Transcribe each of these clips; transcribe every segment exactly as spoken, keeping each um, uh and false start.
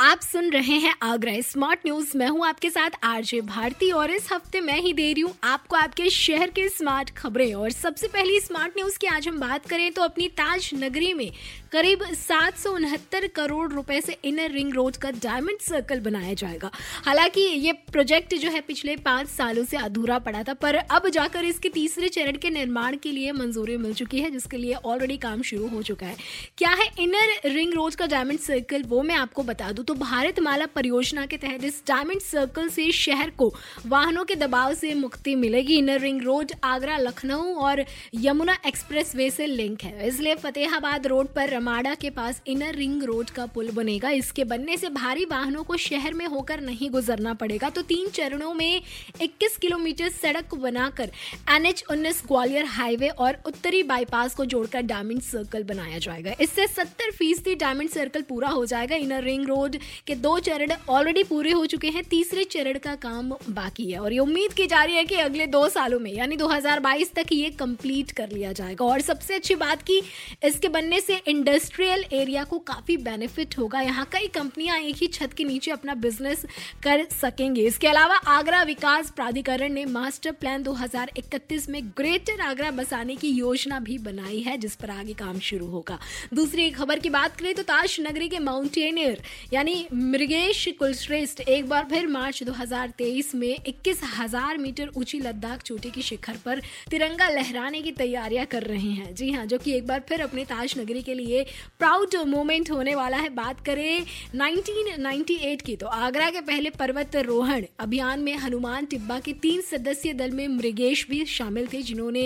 आप सुन रहे हैं आगरा स्मार्ट न्यूज। मैं हूं आपके साथ आरजे भारती और इस हफ्ते मैं ही दे रही हूं आपको आपके शहर के स्मार्ट खबरें। और सबसे पहली स्मार्ट न्यूज की आज हम बात करें तो अपनी ताज नगरी में करीब सात सौ उनहत्तर करोड़ रुपए से इनर रिंग रोड का डायमंड सर्कल बनाया जाएगा। हालांकि ये प्रोजेक्ट जो है पिछले पाँच सालों से अधूरा पड़ा था, पर अब जाकर इसके तीसरे चरण के निर्माण के लिए मंजूरी मिल चुकी है, जिसके लिए ऑलरेडी काम शुरू हो चुका है। क्या है इनर रिंग रोड का डायमंड सर्कल, वो मैं आपको बता दूं तो भारत माला परियोजना के तहत इस डायमंड सर्कल से शहर को वाहनों के दबाव से मुक्ति मिलेगी। Inner ring road Agra, Lucknow और यमुना एक्सप्रेस वे से लिंक है, इसलिए फतेहाबाद रोड पर माड़ा के पास इनर रिंग रोड का पुल बनेगा। इसके बनने से भारी वाहनों को शहर में होकर नहीं गुजरना पड़ेगा। तो तीन चरणों में इक्कीस किलोमीटर सड़क बनाकर एनएच उन्नीस ग्वालियर हाईवे और उत्तरी बाईपास को जोड़कर डायमंड सर्कल बनाया जाएगा। इससे सत्तर फीसदी डायमंड सर्कल पूरा हो जाएगा। इनर रिंग रोड के दो चरण ऑलरेडी पूरे हो चुके हैं, तीसरे चरण का काम बाकी है और ये उम्मीद की जा रही है कि अगले दो सालों में यानी दो हजार बाईस तक ये कंप्लीट कर लिया जाएगा। और सबसे अच्छी बात की इसके बनने से इंडस्ट्रियल एरिया को काफ़ी बेनिफिट होगा। यहाँ कई कंपनियां एक ही छत के नीचे अपना बिजनेस कर सकेंगे। इसके अलावा आगरा विकास प्राधिकरण ने मास्टर प्लान दो हज़ार इकतीस में ग्रेटर आगरा बसाने की योजना भी बनाई है, जिस पर आगे काम शुरू होगा। दूसरी खबर की बात करें तो ताज नगरी के माउंटेनियर यानी मृगेश कुलश्रेष्ठ एक बार फिर मार्च दो हज़ार तेईस में इक्कीस हज़ार मीटर ऊंची लद्दाख चोटी की शिखर पर तिरंगा लहराने की तैयारियां कर रहे हैं। जी हाँ, जो कि एक बार फिर अपने ताज नगरी के लिए प्राउड मोमेंट होने वाला है। बात करें उन्नीस सौ अट्ठानवे की तो आगरा के पहले पर्वतारोहण अभियान में हनुमान टिब्बा के तीन सदस्यीय दल में मृगेश भी शामिल थे, जिन्होंने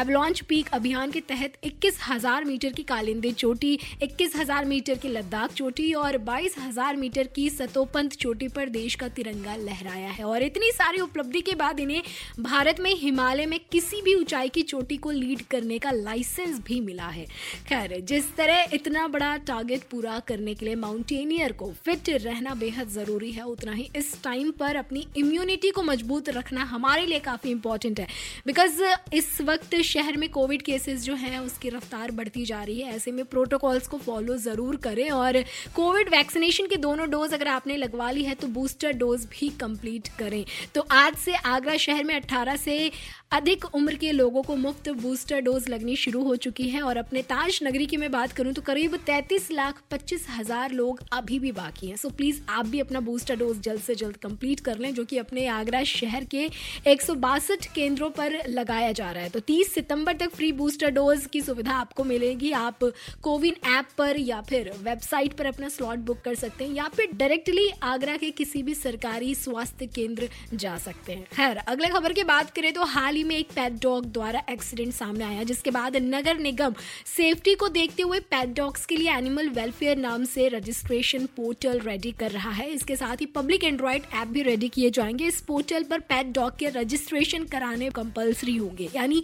एवलॉन्च पीक अभियान के तहत इक्कीस हज़ार मीटर की कालिंदे चोटी, इक्कीस हज़ार मीटर की लद्दाख चोटी और बाईस हज़ार मीटर की सतोपंथ चोटी पर देश का तिरंगा लहराया है। और इतनी सारी उपलब्धि के बाद इन्हें भारत में हिमालय में किसी भी ऊंचाई की चोटी को लीड करने का लाइसेंस भी मिला है। खैर, जिस इतना बड़ा टारगेट पूरा करने के लिए माउंटेनियर को फिट रहना बेहद जरूरी है, उतना ही इस टाइम पर अपनी इम्यूनिटी को मजबूत रखना हमारे लिए काफी इंपॉर्टेंट है, बिकॉज इस वक्त शहर में कोविड केसेस जो हैं उसकी रफ्तार बढ़ती जा रही है। ऐसे में प्रोटोकॉल्स को फॉलो जरूर करें और कोविड वैक्सीनेशन के दोनों डोज अगर आपने लगवा ली है तो बूस्टर डोज भी कंप्लीट करें। तो आज से आगरा शहर में अट्ठारह से अधिक उम्र के लोगों को मुफ्त बूस्टर डोज लगनी शुरू हो चुकी है। और अपने ताज नगरी की मैं बात करूं तो करीब तैंतीस लाख पच्चीस हजार लोग अभी भी बाकी हैं। सो प्लीज़ आप भी अपना बूस्टर डोज जल्द से जल्द कंप्लीट कर लें, जो कि अपने आगरा शहर के एक सौ बासठ केंद्रों पर लगाया जा रहा है। तो तीस सितंबर तक फ्री बूस्टर डोज की सुविधा आपको मिलेगी। आप कोविन ऐप पर या फिर वेबसाइट पर अपना स्लॉट बुक कर सकते हैं या फिर डायरेक्टली आगरा के किसी भी सरकारी स्वास्थ्य केंद्र जा सकते हैं। खैर, अगले खबर की बात करें तो हाल में एक पैट डॉग द्वारा एक्सीडेंट सामने आया, जिसके बाद नगर निगम सेफ्टी को देखते हुए पैट डॉग्स के लिए एनिमल वेलफेयर नाम से रजिस्ट्रेशन पोर्टल रेडी कर रहा है। इसके साथ ही पब्लिक एंड्रॉइड ऐप भी रेडी किए जाएंगे। इस पोर्टल पर पैट डॉग के रजिस्ट्रेशन कराने कंपल्सरी होंगे, यानी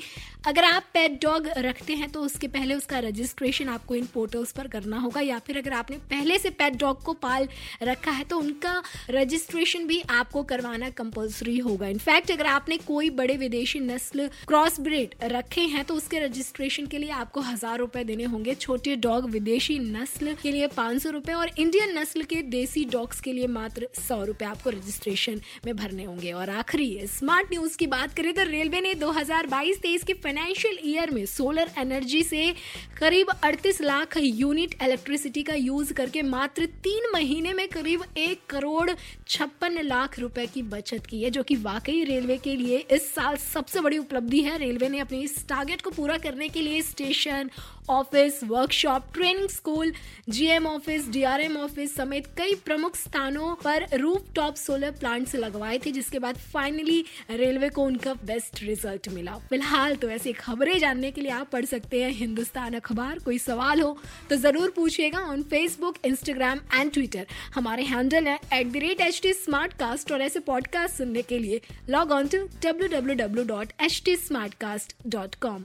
अगर आप पैट डॉग रखते हैं तो उसके पहले उसका रजिस्ट्रेशन आपको इन पोर्टल्स पर करना होगा, या फिर अगर आपने पहले से पैट डॉग को पाल रखा है तो उनका रजिस्ट्रेशन भी आपको करवाना कंपल्सरी होगा। इनफैक्ट अगर आपने कोई बड़े विदेशी नस्ल क्रॉस ब्रीड रखे हैं तो उसके रजिस्ट्रेशन के लिए आपको हजार रुपए देने होंगे। छोटे डॉग विदेशी नस्ल के लिए पांच सौ रुपए और इंडियन नस्ल के देसी डॉग्स के लिए मात्र सौ रुपए आपको रजिस्ट्रेशन में भरने होंगे। और आखिरी स्मार्ट न्यूज की बात करें तो रेलवे ने दो हज़ार बाईस तेईस के फाइनेंशियल ईयर में सोलर एनर्जी से करीब अड़तीस लाख यूनिट इलेक्ट्रिसिटी का यूज करके मात्र तीन महीने में करीब एक करोड़ छप्पन लाख रुपए की बचत की है, जो कि वाकई रेलवे के लिए इस साल सबसे बड़ी उपलब्धि है। रेलवे ने अपने इस टारगेट को पूरा करने के लिए station, office, workshop, training school, GM office, DRM office समेत कई प्रमुख स्थानों पर रूफटॉप सोलर प्लांट्स लगवाए थे, जिसके बाद फाइनली रेलवे को उनका बेस्ट रिजल्ट मिला। फिलहाल तो ऐसी खबरें जानने के लिए आप पढ़ सकते हैं हिंदुस्तान अखबार। कोई सवाल हो तो जरूर पूछिएगा on Facebook, Instagram and Twitter. हमारे हैंडल है at the rate H T smart cast. और ऐसे पॉडकास्ट सुनने के लिए log on to W W W dot H T smart cast dot com.